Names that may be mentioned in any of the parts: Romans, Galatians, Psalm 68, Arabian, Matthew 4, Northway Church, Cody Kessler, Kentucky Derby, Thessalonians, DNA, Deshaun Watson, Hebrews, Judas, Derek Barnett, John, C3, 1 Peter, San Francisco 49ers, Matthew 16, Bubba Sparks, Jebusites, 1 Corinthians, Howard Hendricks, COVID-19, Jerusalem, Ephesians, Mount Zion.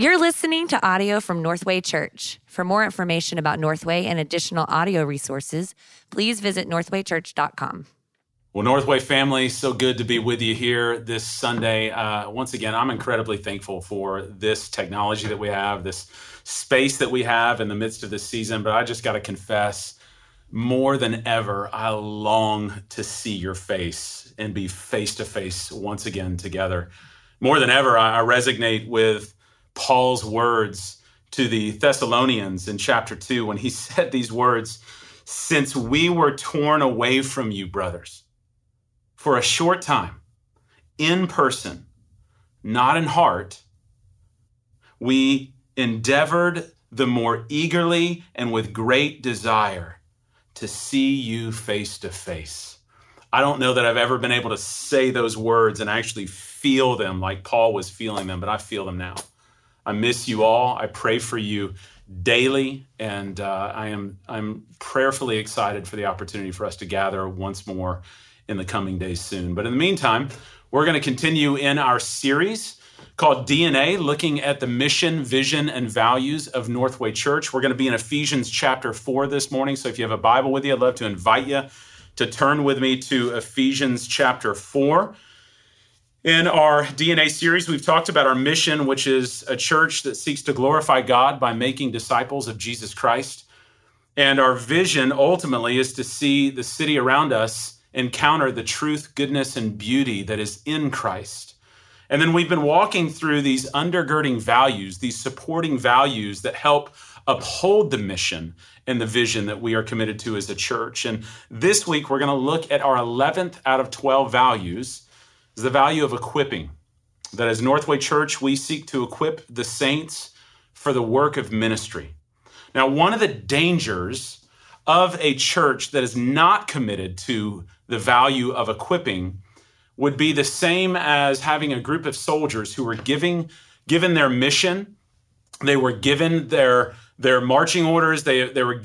You're listening to audio from Northway Church. For more information about Northway and additional audio resources, please visit northwaychurch.com. Well, Northway family, so good to be with you here this Sunday. Once again, I'm incredibly thankful for this technology that we have, this space that we have in the midst of this season, but I just got to confess, more than ever, I long to see your face and be face to face once again together. More than ever, I resonate with Paul's words to the Thessalonians in chapter 2 when he said these words, "Since we were torn away from you, brothers, for a short time, in person, not in heart, we endeavored the more eagerly and with great desire to see you face to face." I don't know that I've ever been able to say those words and actually feel them like Paul was feeling them, but I feel them now. I miss you all. I pray for you daily, and I'm prayerfully excited for the opportunity for us to gather once more in the coming days soon. But in the meantime, we're going to continue in our series called DNA, looking at the mission, vision, and values of Northway Church. We're going to be in Ephesians chapter 4 this morning, so if you have a Bible with you, I'd love to invite you to turn with me to Ephesians chapter 4. In our DNA series, we've talked about our mission, which is a church that seeks to glorify God by making disciples of Jesus Christ. And our vision ultimately is to see the city around us encounter the truth, goodness, and beauty that is in Christ. And then we've been walking through these undergirding values, these supporting values that help uphold the mission and the vision that we are committed to as a church. And this week, we're going to look at our 11th out of 12 values, is the value of equipping, that as Northway Church, we seek to equip the saints for the work of ministry. Now, one of the dangers of a church that is not committed to the value of equipping would be the same as having a group of soldiers who were given their mission, they were given their marching orders, they were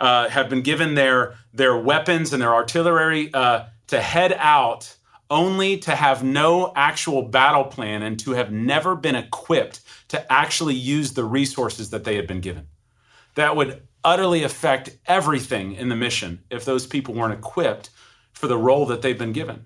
have been given their weapons and their artillery to head out, only to have no actual battle plan and to have never been equipped to actually use the resources that they had been given. That would utterly affect everything in the mission if those people weren't equipped for the role that they've been given.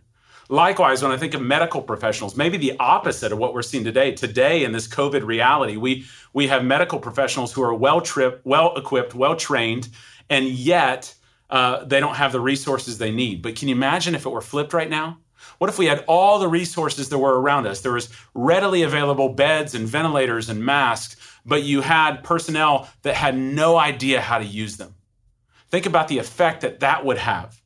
Likewise, when I think of medical professionals, maybe the opposite of what we're seeing today. Today, in this COVID reality, we have medical professionals who are well-equipped, well-trained, and yet they don't have the resources they need. But can you imagine if it were flipped right now? What if we had all the resources that were around us? There was readily available beds and ventilators and masks, but you had personnel that had no idea how to use them. Think about the effect that that would have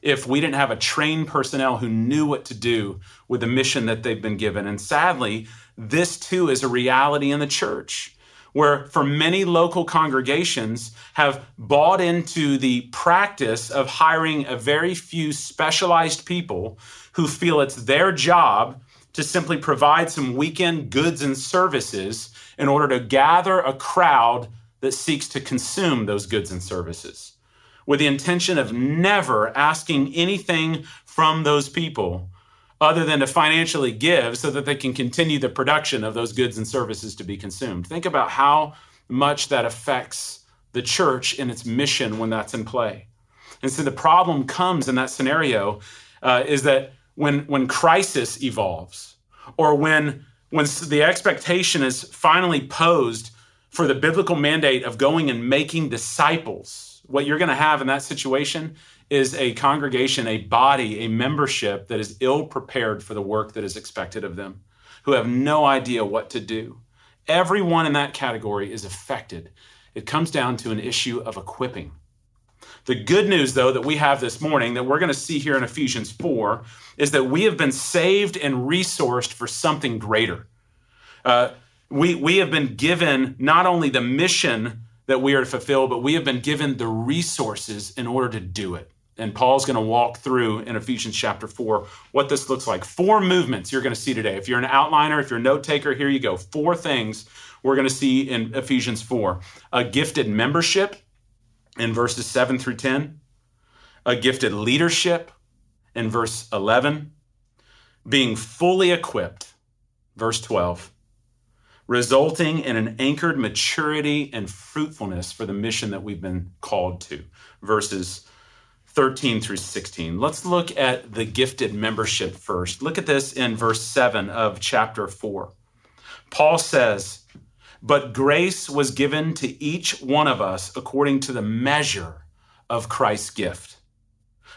if we didn't have a trained personnel who knew what to do with the mission that they've been given. And sadly, this too is a reality in the church, where for many local congregations have bought into the practice of hiring a very few specialized people who feel it's their job to simply provide some weekend goods and services in order to gather a crowd that seeks to consume those goods and services, with the intention of never asking anything from those people other than to financially give so that they can continue the production of those goods and services to be consumed. Think about how much that affects the church and its mission when that's in play. And so the problem comes in that scenario is that when crisis evolves, or when the expectation is finally posed for the biblical mandate of going and making disciples, what you're going to have in that situation is a congregation, a body, a membership that is ill-prepared for the work that is expected of them, who have no idea what to do. Everyone in that category is affected. It comes down to an issue of equipping. The good news, though, that we have this morning that we're going to see here in Ephesians 4 is that we have been saved and resourced for something greater. We have been given not only the mission that we are to fulfill, but we have been given the resources in order to do it. And Paul's going to walk through in Ephesians chapter 4 what this looks like. 4 movements you're going to see today. If you're an outliner, if you're a note taker, here you go. 4 things we're going to see in Ephesians 4. A gifted membership in verses 7 through 10, a gifted leadership in verse 11, being fully equipped, verse 12, resulting in an anchored maturity and fruitfulness for the mission that we've been called to. Verses 13 through 16. Let's look at the gifted membership first. Look at this in verse 7 of chapter 4. Paul says, "But grace was given to each one of us according to the measure of Christ's gift."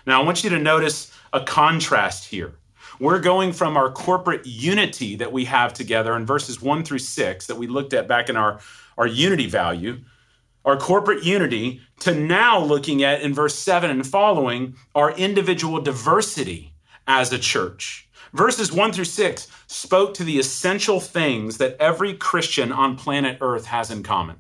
Now, I want you to notice a contrast here. We're going from our corporate unity that we have together in verses 1 through 6 that we looked at back in our unity value, our corporate unity, to now looking at in verse 7 and following our individual diversity as a church. Verses 1 through 6 spoke to the essential things that every Christian on planet Earth has in common.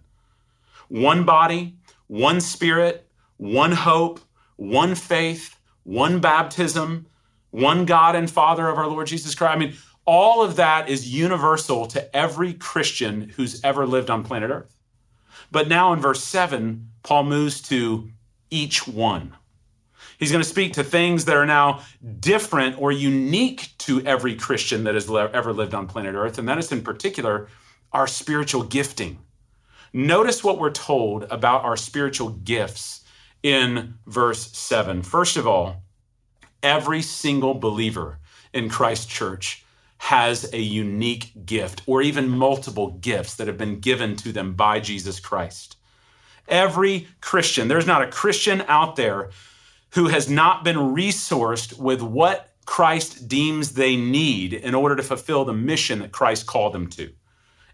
One body, one spirit, one hope, one faith, one baptism, one God and Father of our Lord Jesus Christ. I mean, all of that is universal to every Christian who's ever lived on planet Earth. But now in verse 7, Paul moves to each one. He's going to speak to things that are now different or unique to every Christian that has ever lived on planet Earth, and that is in particular our spiritual gifting. Notice what we're told about our spiritual gifts in verse 7. First of all, every single believer in Christ's church has a unique gift or even multiple gifts that have been given to them by Jesus Christ. Every Christian, there's not a Christian out there who has not been resourced with what Christ deems they need in order to fulfill the mission that Christ called them to.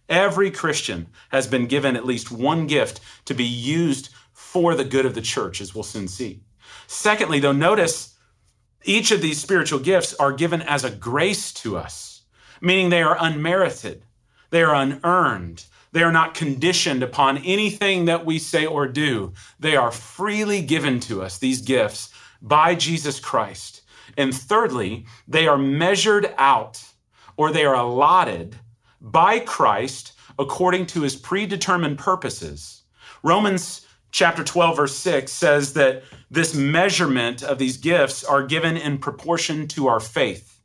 Every Christian has been given at least one gift to be used for the good of the church, as we'll soon see. Secondly, though, notice each of these spiritual gifts are given as a grace to us, meaning they are unmerited, they are unearned. They are not conditioned upon anything that we say or do. They are freely given to us, these gifts, by Jesus Christ. And thirdly, they are measured out, or they are allotted by Christ according to his predetermined purposes. Romans chapter 12, verse 6 says that this measurement of these gifts are given in proportion to our faith,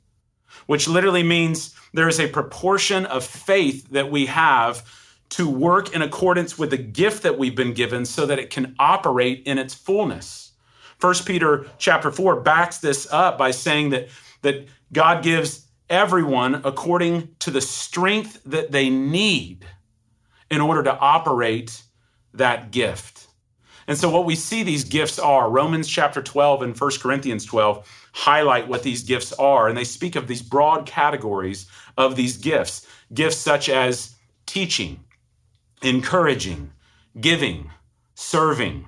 which literally means there is a proportion of faith that we have to work in accordance with the gift that we've been given so that it can operate in its fullness. 1 Peter chapter 4 backs this up by saying that God gives everyone according to the strength that they need in order to operate that gift. And so what we see these gifts are, Romans chapter 12 and 1 Corinthians 12 highlight what these gifts are, and they speak of these broad categories of these gifts, gifts such as teaching, encouraging, giving, serving,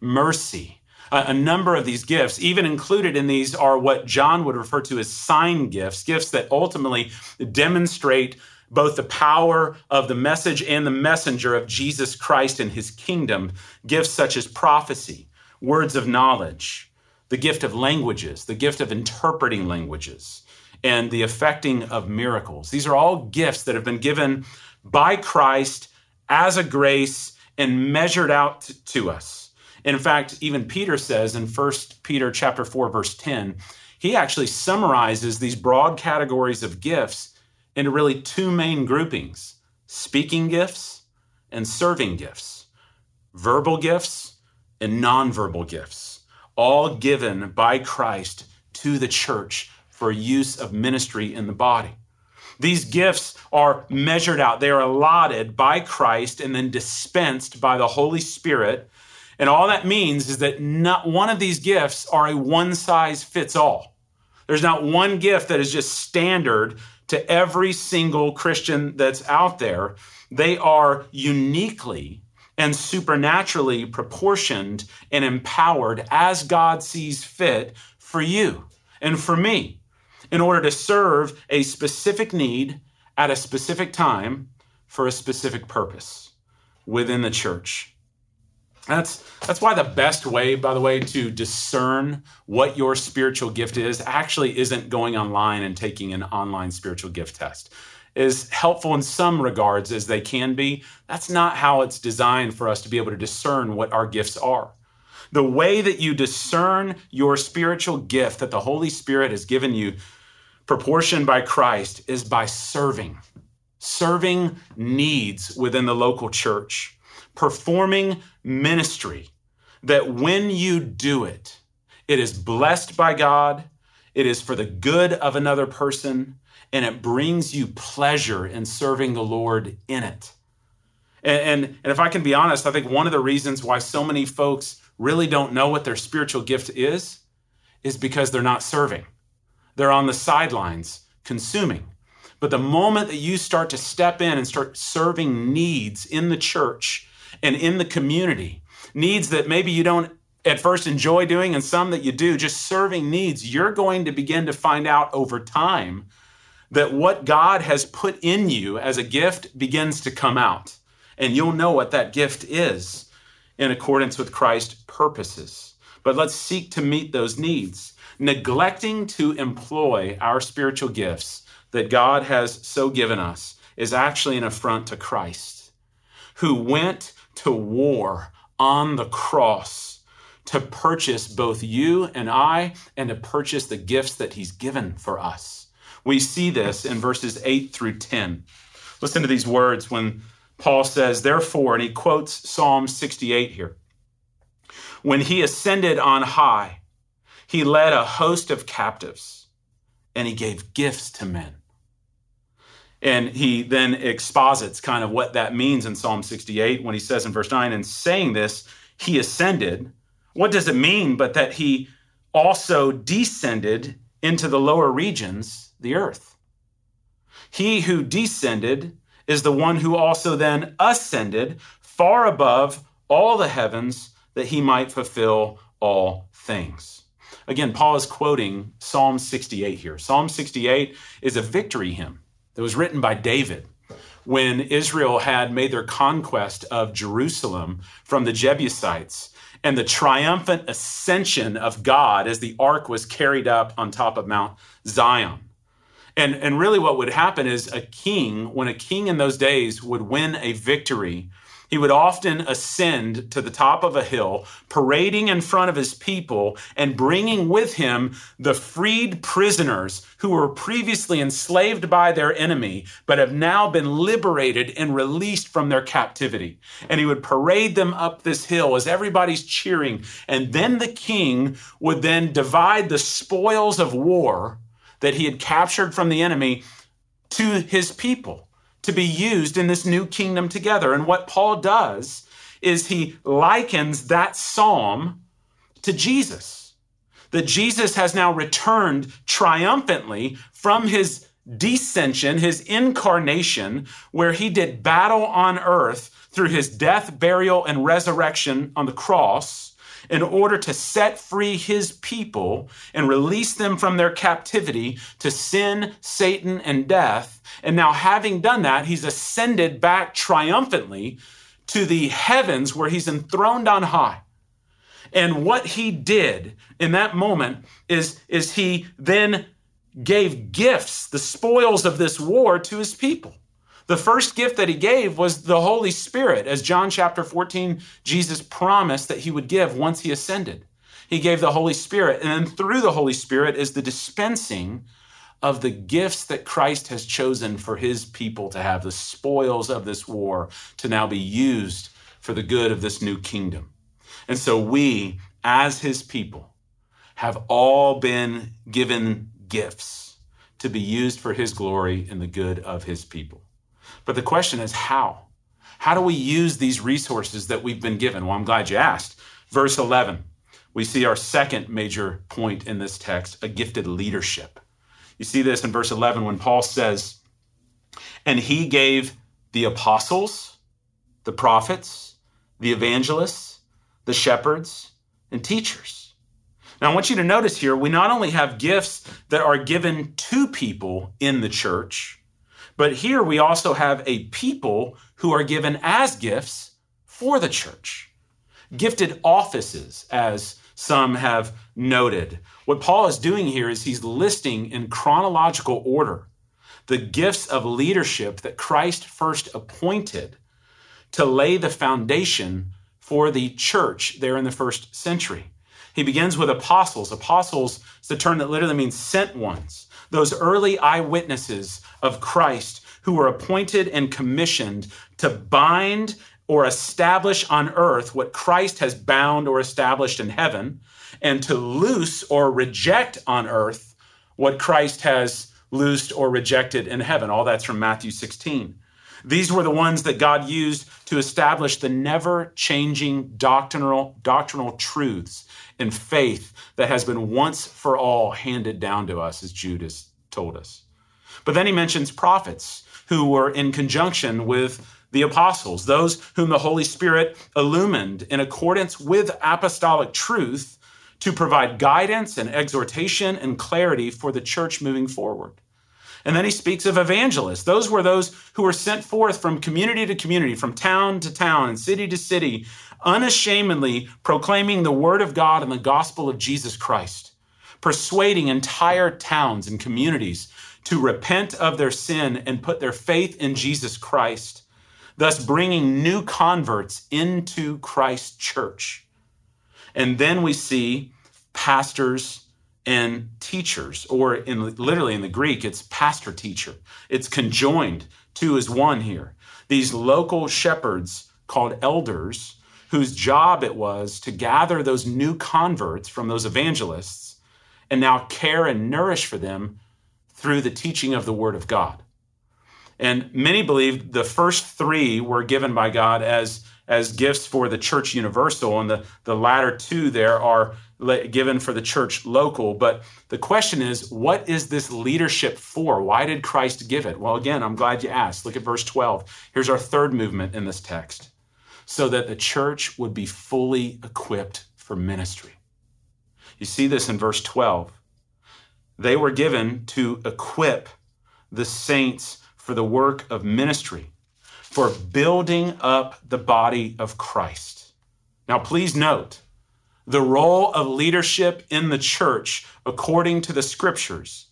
mercy. A number of these gifts, even included in these, are what John would refer to as sign gifts, gifts that ultimately demonstrate both the power of the message and the messenger of Jesus Christ and his kingdom. Gifts such as prophecy, words of knowledge, the gift of languages, the gift of interpreting languages, and the effecting of miracles. These are all gifts that have been given by Christ as a grace and measured out to us. In fact, even Peter says in 1 Peter chapter 4, verse 10, he actually summarizes these broad categories of gifts into really two main groupings: speaking gifts and serving gifts, verbal gifts and nonverbal gifts, all given by Christ to the church for use of ministry in the body. These gifts are measured out. They are allotted by Christ and then dispensed by the Holy Spirit. And all that means is that not one of these gifts are a one-size-fits-all. There's not one gift that is just standard to every single Christian that's out there. They are uniquely and supernaturally proportioned and empowered as God sees fit for you and for me, in order to serve a specific need at a specific time for a specific purpose within the church. That's why the best way, by the way, to discern what your spiritual gift is actually isn't going online and taking an online spiritual gift test. As helpful in some regards as they can be, that's not how it's designed for us to be able to discern what our gifts are. The way that you discern your spiritual gift that the Holy Spirit has given you, proportioned by Christ, is by serving. serving needs within the local church, performing ministry, that when you do it, it is blessed by God, it is for the good of another person, and it brings you pleasure in serving the Lord in it. And if I can be honest, I think one of the reasons why so many folks really don't know what their spiritual gift is because they're not serving. They're on the sidelines consuming. But the moment that you start to step in and start serving needs in the church and in the community, needs that maybe you don't at first enjoy doing and some that you do, just serving needs, you're going to begin to find out over time that what God has put in you as a gift begins to come out. And you'll know what that gift is in accordance with Christ's purposes. But let's seek to meet those needs, neglecting to employ our spiritual gifts that God has so given us is actually an affront to Christ, who went to war on the cross to purchase both you and I and to purchase the gifts that he's given for us. We see this in verses 8 through 10. Listen to these words when Paul says, therefore, and he quotes Psalm 68 here. When he ascended on high, he led a host of captives and he gave gifts to men. And he then exposits kind of what that means in Psalm 68 when he says in verse 9, in saying this, he ascended. What does it mean but that he also descended into the lower regions, the earth? He who descended is the one who also then ascended far above all the heavens that he might fulfill all things. Again, Paul is quoting Psalm 68 here. Psalm 68 is a victory hymn that was written by David when Israel had made their conquest of Jerusalem from the Jebusites and the triumphant ascension of God as the ark was carried up on top of Mount Zion. And really what would happen is when a king in those days would win a victory, he would often ascend to the top of a hill, parading in front of his people and bringing with him the freed prisoners who were previously enslaved by their enemy, but have now been liberated and released from their captivity. And he would parade them up this hill as everybody's cheering. And then the king would then divide the spoils of war that he had captured from the enemy to his people, to be used in this new kingdom together. And what Paul does is he likens that psalm to Jesus, that Jesus has now returned triumphantly from his descension, his incarnation, where he did battle on earth through his death, burial, and resurrection on the cross in order to set free his people and release them from their captivity to sin, Satan, and death. And now having done that, he's ascended back triumphantly to the heavens where he's enthroned on high. And what he did in that moment is he then gave gifts, the spoils of this war, to his people. The first gift that he gave was the Holy Spirit. As John chapter 14, Jesus promised that he would give once he ascended. He gave the Holy Spirit. And then through the Holy Spirit is the dispensing of the gifts that Christ has chosen for his people to have, the spoils of this war to now be used for the good of this new kingdom. And so we, as his people, have all been given gifts to be used for his glory and the good of his people. But the question is how? How do we use these resources that we've been given? Well, I'm glad you asked. Verse 11, we see our second major point in this text, a gifted leadership. You see this in verse 11 when Paul says, and he gave the apostles, the prophets, the evangelists, the shepherds, and teachers. Now, I want you to notice here, we not only have gifts that are given to people in the church, but here we also have a people who are given as gifts for the church. Gifted offices, as some have noted. What Paul is doing here is he's listing in chronological order the gifts of leadership that Christ first appointed to lay the foundation for the church there in the first century. He begins with apostles. Apostles is the term that literally means sent ones, those early eyewitnesses of Christ who were appointed and commissioned to bind or establish on earth what Christ has bound or established in heaven, and to loose or reject on earth what Christ has loosed or rejected in heaven. All that's from Matthew 16. These were the ones that God used to establish the never-changing doctrinal truths and faith that has been once for all handed down to us, as Judas told us. But then he mentions prophets who were in conjunction with the apostles, those whom the Holy Spirit illumined in accordance with apostolic truth to provide guidance and exhortation and clarity for the church moving forward. And then he speaks of evangelists. Those were those who were sent forth from community to community, from town to town and city to city, unashamedly proclaiming the word of God and the gospel of Jesus Christ, persuading entire towns and communities to repent of their sin and put their faith in Jesus Christ, thus bringing new converts into Christ's church. And then we see pastors and teachers, or literally in the Greek, it's pastor-teacher. It's conjoined. Two is one here. These local shepherds called elders, whose job it was to gather those new converts from those evangelists and now care and nourish for them through the teaching of the Word of God. And many believe the first three were given by God as gifts for the church universal, and the latter two there are given for the church local. But the question is, what is this leadership for? Why did Christ give it? Well, again, I'm glad you asked. Look at verse 12. Here's our third movement in this text. So that the church would be fully equipped for ministry. You see this in verse 12. They were given to equip the saints for the work of ministry, for building up the body of Christ. Now, please note, the role of leadership in the church, according to the scriptures,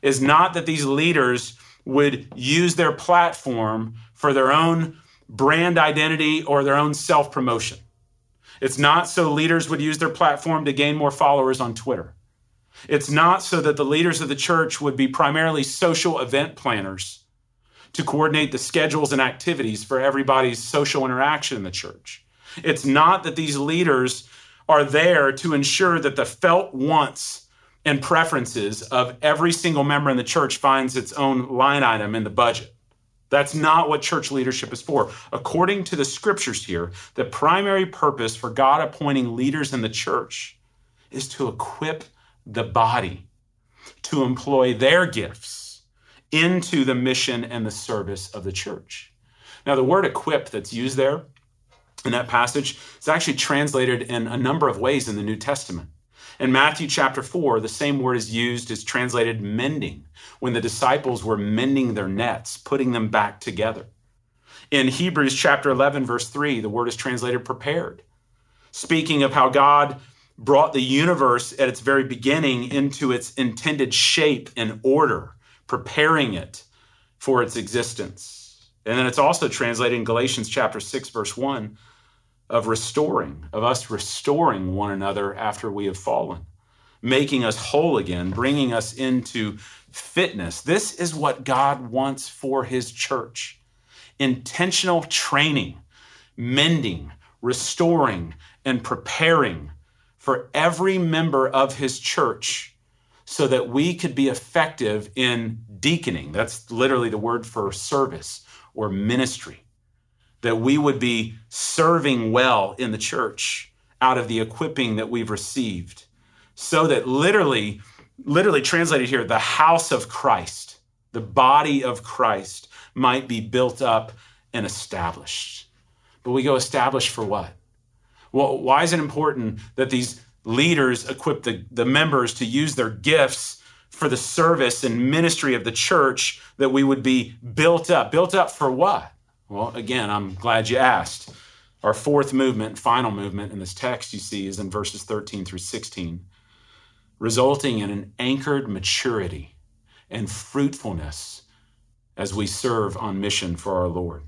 is not that these leaders would use their platform for their own brand identity or their own self-promotion. It's not so leaders would use their platform to gain more followers on Twitter. It's not so that the leaders of the church would be primarily social event planners to coordinate the schedules and activities for everybody's social interaction in the church. It's not that these leaders are there to ensure that the felt wants and preferences of every single member in the church finds its own line item in the budget. That's not what church leadership is for. According to the scriptures here, the primary purpose for God appointing leaders in the church is to equip the body to employ their gifts into the mission and the service of the church. Now, the word equip that's used there in that passage, it's actually translated in a number of ways in the New Testament. In Matthew chapter 4, the same word is used, is translated mending, when the disciples were mending their nets, putting them back together. In Hebrews chapter 11, verse 3, the word is translated prepared, speaking of how God brought the universe at its very beginning into its intended shape and order, preparing it for its existence. And then it's also translated in Galatians chapter 6, verse 1, of us restoring one another after we have fallen, making us whole again, bringing us into fitness. This is what God wants for his church. Intentional training, mending, restoring, and preparing for every member of his church so that we could be effective in deaconing. That's literally the word for service or ministry, that we would be serving well in the church out of the equipping that we've received, so that literally translated here, the house of Christ, the body of Christ might be built up and established. But we go established for what? Well, why is it important that these leaders equip the members to use their gifts for the service and ministry of the church, that we would be built up? Built up for what? Well, again, I'm glad you asked. Our fourth movement, final movement in this text you see is in verses 13 through 16, resulting in an anchored maturity and fruitfulness as we serve on mission for our Lord.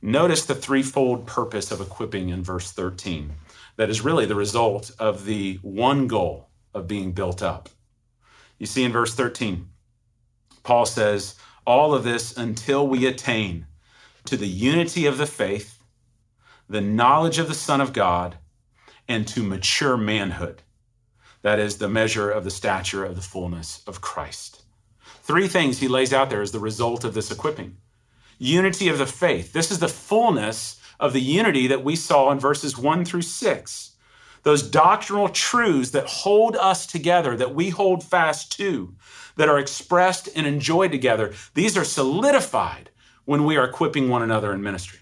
Notice the threefold purpose of equipping in verse 13. That is really the result of the one goal of being built up. You see in verse 13, Paul says, all of this until we attain to the unity of the faith, the knowledge of the Son of God, and to mature manhood. That is the measure of the stature of the fullness of Christ. Three things he lays out there as the result of this equipping. Unity of the faith. This is the fullness of the unity that we saw in verses 1-6. Those doctrinal truths that hold us together, that we hold fast to, that are expressed and enjoyed together. These are solidified when we are equipping one another in ministry.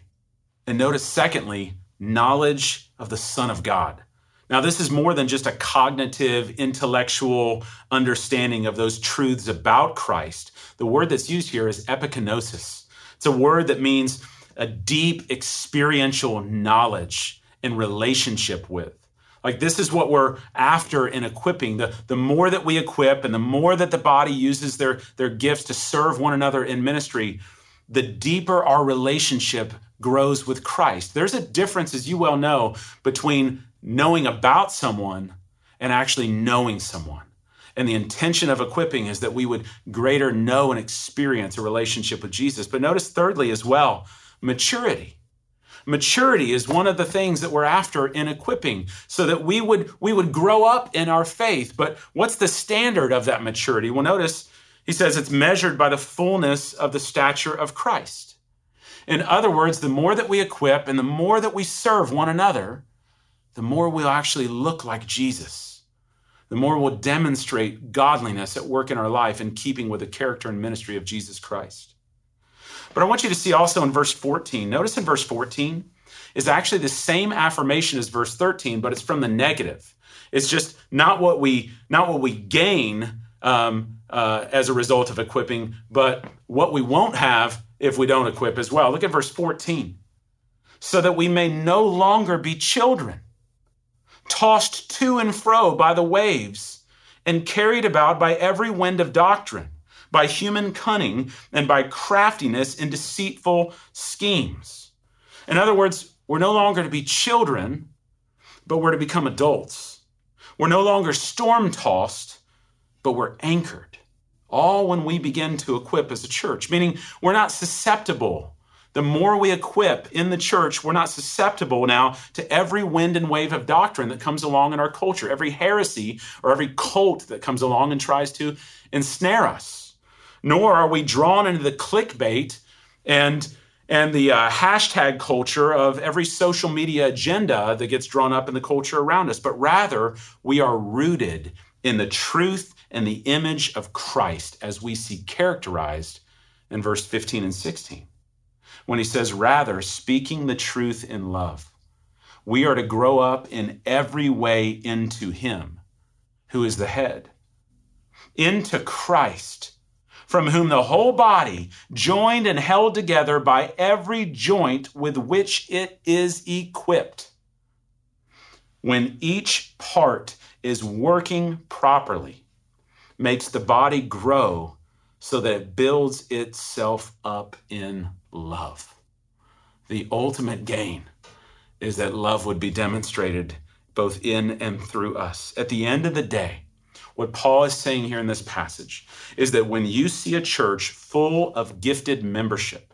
And notice, secondly, knowledge of the Son of God. Now, this is more than just a cognitive, intellectual understanding of those truths about Christ. The word that's used here is epikenosis. It's a word that means a deep experiential knowledge and relationship with. Like, this is what we're after in equipping. The more that we equip and the more that the body uses their gifts to serve one another in ministry, the deeper our relationship grows with Christ. There's a difference, as you well know, between knowing about someone and actually knowing someone. And the intention of equipping is that we would greater know and experience a relationship with Jesus. But notice thirdly as well, maturity. Maturity is one of the things that we're after in equipping, so that we would grow up in our faith. But what's the standard of that maturity? Well, notice he says it's measured by the fullness of the stature of Christ. In other words, the more that we equip and the more that we serve one another, the more we'll actually look like Jesus. The more we'll demonstrate godliness at work in our life in keeping with the character and ministry of Jesus Christ. But I want you to see also in verse 14, notice in verse 14 is actually the same affirmation as verse 13, but it's from the negative. It's just not what we gain as a result of equipping, but what we won't have if we don't equip as well. Look at verse 14. So that we may no longer be children, tossed to and fro by the waves and carried about by every wind of doctrine, by human cunning and by craftiness in deceitful schemes. In other words, we're no longer to be children, but we're to become adults. We're no longer storm-tossed, but we're anchored. All when we begin to equip as a church, meaning we're not susceptible. The more we equip in the church, we're not susceptible now to every wind and wave of doctrine that comes along in our culture, every heresy or every cult that comes along and tries to ensnare us. Nor are we drawn into the clickbait and the hashtag culture of every social media agenda that gets drawn up in the culture around us. But rather, we are rooted in the truth and the image of Christ as we see characterized in verse 15 and 16. When he says, rather, speaking the truth in love, we are to grow up in every way into him who is the head, into Christ, from whom the whole body, joined and held together by every joint with which it is equipped. When each part is working properly, makes the body grow so that it builds itself up in love. The ultimate gain is that love would be demonstrated both in and through us. At the end of the day, what Paul is saying here in this passage is that when you see a church full of gifted membership,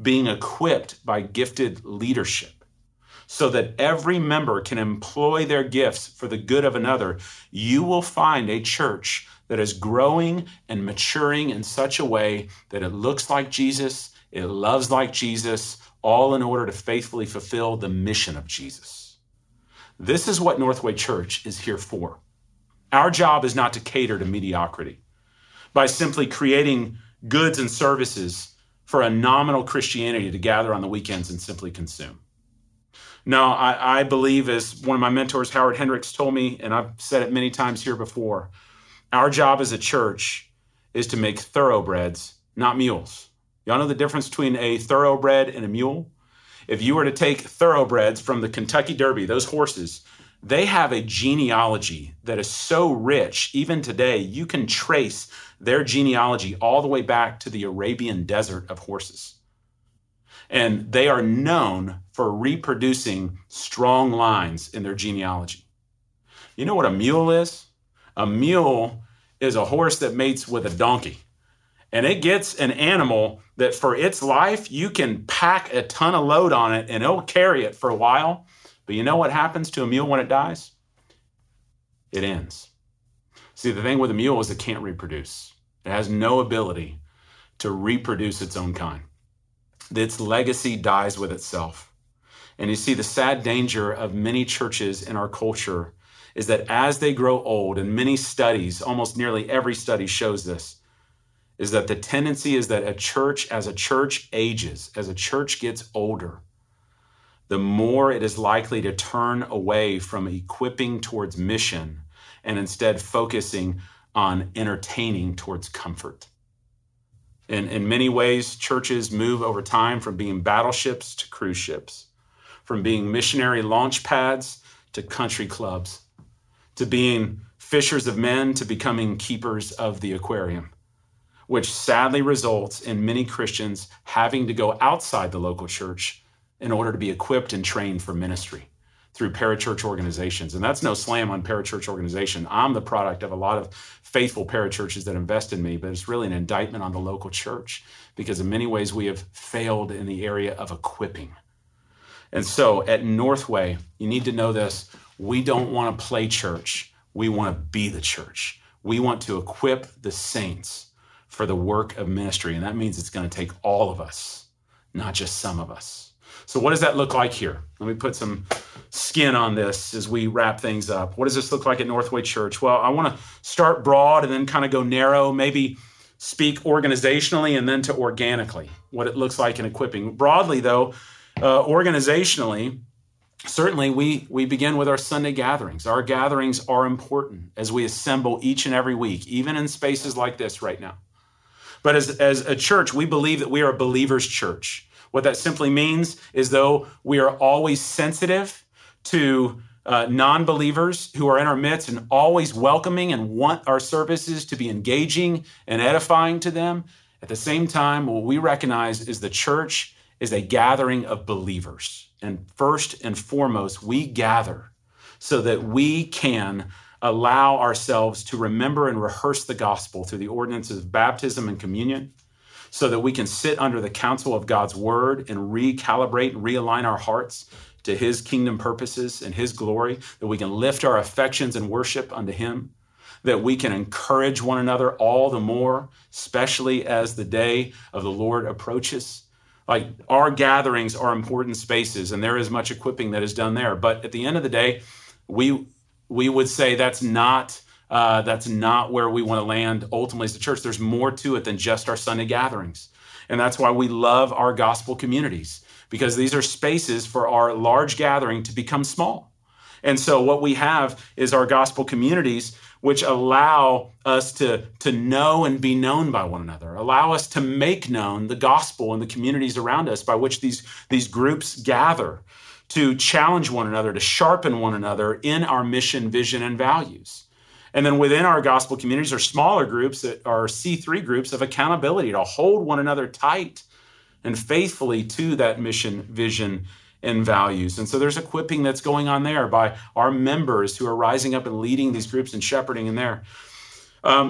being equipped by gifted leadership, so that every member can employ their gifts for the good of another, you will find a church that is growing and maturing in such a way that it looks like Jesus, it loves like Jesus, all in order to faithfully fulfill the mission of Jesus. This is what Northway Church is here for. Our job is not to cater to mediocrity by simply creating goods and services for a nominal Christianity to gather on the weekends and simply consume. No, I believe, as one of my mentors, Howard Hendricks, told me, and I've said it many times here before, our job as a church is to make thoroughbreds, not mules. Y'all know the difference between a thoroughbred and a mule? If you were to take thoroughbreds from the Kentucky Derby, those horses, they have a genealogy that is so rich, even today, you can trace their genealogy all the way back to the Arabian desert of horses. And they are known for reproducing strong lines in their genealogy. You know what a mule is? A mule is a horse that mates with a donkey. and it gets an animal that for its life, you can pack a ton of load on it and it'll carry it for a while. But you know what happens to a mule when it dies? It ends. See, the thing with a mule is it can't reproduce. It has no ability to reproduce its own kind. Its legacy dies with itself. And you see, the sad danger of many churches in our culture is that as they grow old, and many studies, almost nearly every study shows this, is that the tendency is that a church, as a church ages, as a church gets older, the more it is likely to turn away from equipping towards mission and instead focusing on entertaining towards comfort. In many ways, churches move over time from being battleships to cruise ships, from being missionary launch pads to country clubs, to being fishers of men to becoming keepers of the aquarium, which sadly results in many Christians having to go outside the local church in order to be equipped and trained for ministry through parachurch organizations. And that's no slam on parachurch organization. I'm the product of a lot of faithful parachurches that invest in me, but it's really an indictment on the local church because in many ways we have failed in the area of equipping. And so at Northway, you need to know this. We don't want to play church. We want to be the church. We want to equip the saints for the work of ministry. And that means it's going to take all of us, not just some of us. So what does that look like here? Let me put some skin on this as we wrap things up. What does this look like at Northway Church? Well, I want to start broad and then kind of go narrow, maybe speak organizationally and then to organically, what it looks like in equipping. Broadly, though, organizationally, certainly we begin with our Sunday gatherings. Our gatherings are important as we assemble each and every week, even in spaces like this right now. But as a church, we believe that we are a believer's church. What that simply means is though we are always sensitive to non-believers who are in our midst and always welcoming and want our services to be engaging and edifying to them. At the same time, what we recognize is the church is a gathering of believers. And first and foremost, we gather so that we can allow ourselves to remember and rehearse the gospel through the ordinances of baptism and communion, so that we can sit under the counsel of God's word and recalibrate and realign our hearts to his kingdom purposes and his glory, that we can lift our affections and worship unto him, that we can encourage one another all the more, especially as the day of the Lord approaches. Like, our gatherings are important spaces, and there is much equipping that is done there. But at the end of the day, we would say that's not where we want to land ultimately as a church. There's more to it than just our Sunday gatherings. And that's why we love our gospel communities, because these are spaces for our large gathering to become small. And so what we have is our gospel communities, which allow us to know and be known by one another, allow us to make known the gospel in the communities around us by which these groups gather to challenge one another, to sharpen one another in our mission, vision, and values. And then within our gospel communities are smaller groups that are C3 groups of accountability to hold one another tight and faithfully to that mission, vision, and values. And so there's equipping that's going on there by our members who are rising up and leading these groups and shepherding in there.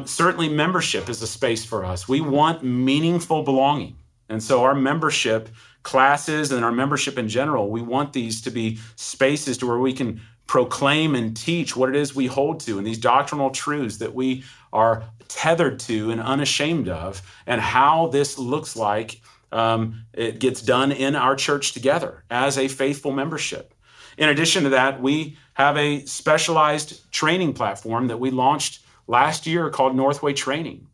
Certainly membership is a space for us. We want meaningful belonging. And so our membership classes and our membership in general, we want these to be spaces to where we can proclaim and teach what it is we hold to and these doctrinal truths that we are tethered to and unashamed of, and how this looks like it gets done in our church together as a faithful membership. In addition to that, we have a specialized training platform that we launched last year called Northway Training.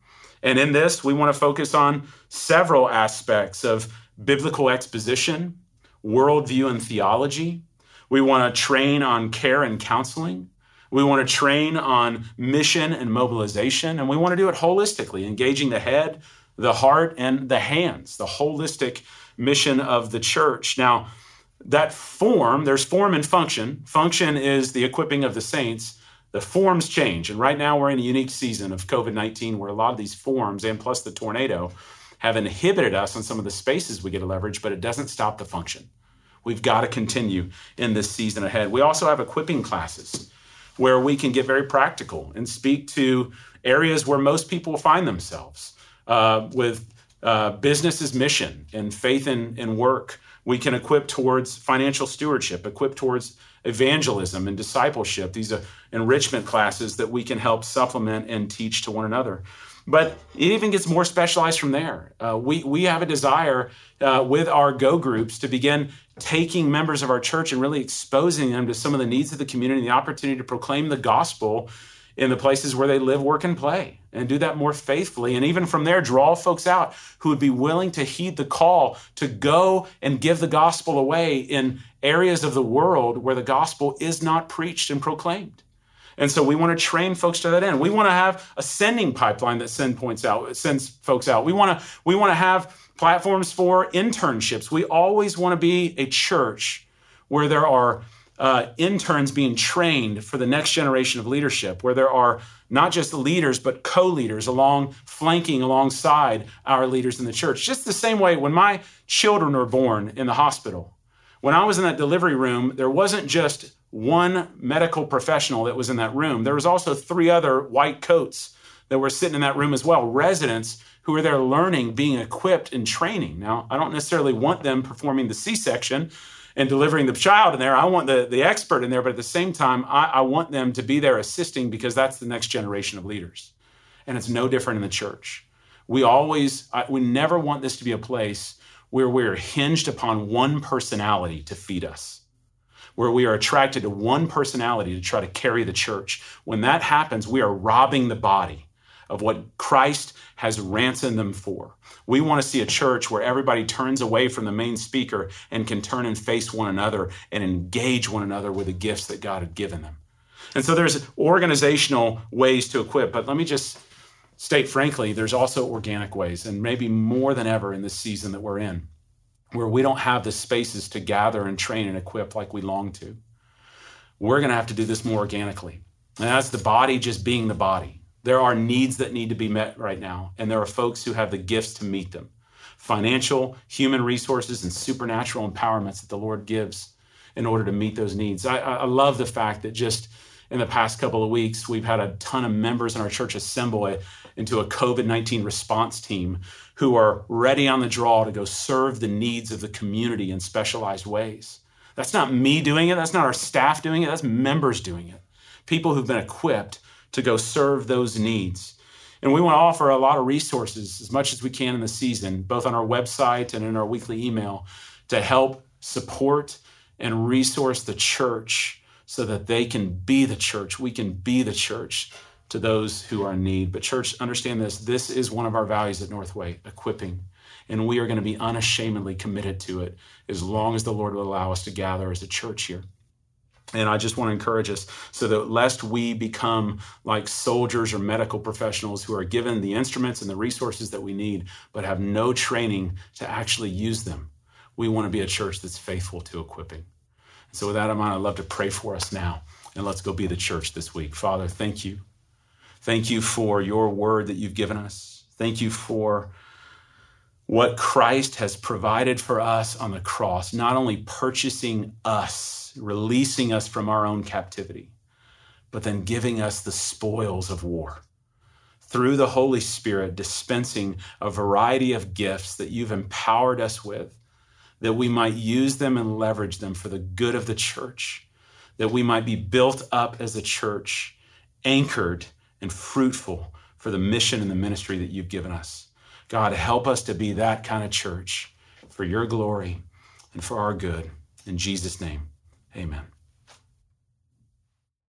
And in this, we want to focus on several aspects of biblical exposition, worldview, and theology. We want to train on care and counseling. We want to train on mission and mobilization. And we want to do it holistically, engaging the head, the heart, and the hands, the holistic mission of the church. Now, that form, there's form and function. Function is the equipping of the saints. The forms change. And right now we're in a unique season of COVID-19 where a lot of these forms, and plus the tornado, have inhibited us in some of the spaces we get to leverage, but it doesn't stop the function. We've got to continue in this season ahead. We also have equipping classes where we can get very practical and speak to areas where most people find themselves. with business's mission and faith in work. We can equip towards financial stewardship, equip towards evangelism and discipleship. These are enrichment classes that we can help supplement and teach to one another. But it even gets more specialized from there. We have a desire with our Go groups to begin taking members of our church and really exposing them to some of the needs of the community and the opportunity to proclaim the gospel in the places where they live, work, and play, and do that more faithfully. And even from there, draw folks out who would be willing to heed the call to go and give the gospel away in areas of the world where the gospel is not preached and proclaimed. And so we want to train folks to that end. We want to have a sending pipeline that sends folks out. We want to have platforms for internships. We always want to be a church where there are interns being trained for the next generation of leadership, where there are not just the leaders, but co-leaders alongside our leaders in the church. Just the same way when my children were born in the hospital, when I was in that delivery room, there wasn't just one medical professional that was in that room. There was also three other white coats that were sitting in that room as well, residents who were there learning, being equipped and training. Now, I don't necessarily want them performing the C-section and delivering the child in there. I want the expert in there, but at the same time, I want them to be there assisting, because that's the next generation of leaders. And it's no different in the church. We never want this to be a place where we're hinged upon one personality to feed us, where we are attracted to one personality to try to carry the church. When that happens, we are robbing the body of what Christ has ransomed them for. We want to see a church where everybody turns away from the main speaker and can turn and face one another and engage one another with the gifts that God had given them. And so there's organizational ways to equip, but let me just state frankly, there's also organic ways, and maybe more than ever in this season that we're in, where we don't have the spaces to gather and train and equip like we long to. We're going to have to do this more organically. And that's the body just being the body. There are needs that need to be met right now, and there are folks who have the gifts to meet them. Financial, human resources, and supernatural empowerments that the Lord gives in order to meet those needs. I love the fact that just in the past couple of weeks, we've had a ton of members in our church assemble into a COVID-19 response team who are ready on the draw to go serve the needs of the community in specialized ways. That's not me doing it. That's not our staff doing it. That's members doing it. People who've been equipped to go serve those needs. And we want to offer a lot of resources as much as we can in the season, both on our website and in our weekly email, to help support and resource the church so that they can be the church. We can be the church to those who are in need. But church, understand this. This is one of our values at Northway, equipping. And we are going to be unashamedly committed to it as long as the Lord will allow us to gather as a church here. And I just want to encourage us so that lest we become like soldiers or medical professionals who are given the instruments and the resources that we need, but have no training to actually use them. We want to be a church that's faithful to equipping. And so with that in mind, I'd love to pray for us now. And let's go be the church this week. Father, thank you. Thank you for your word that you've given us. Thank you for what Christ has provided for us on the cross, not only purchasing us, releasing us from our own captivity, but then giving us the spoils of war through the Holy Spirit, dispensing a variety of gifts that you've empowered us with, that we might use them and leverage them for the good of the church, that we might be built up as a church, anchored and fruitful for the mission and the ministry that you've given us. God, help us to be that kind of church for your glory and for our good. In Jesus' name. Amen.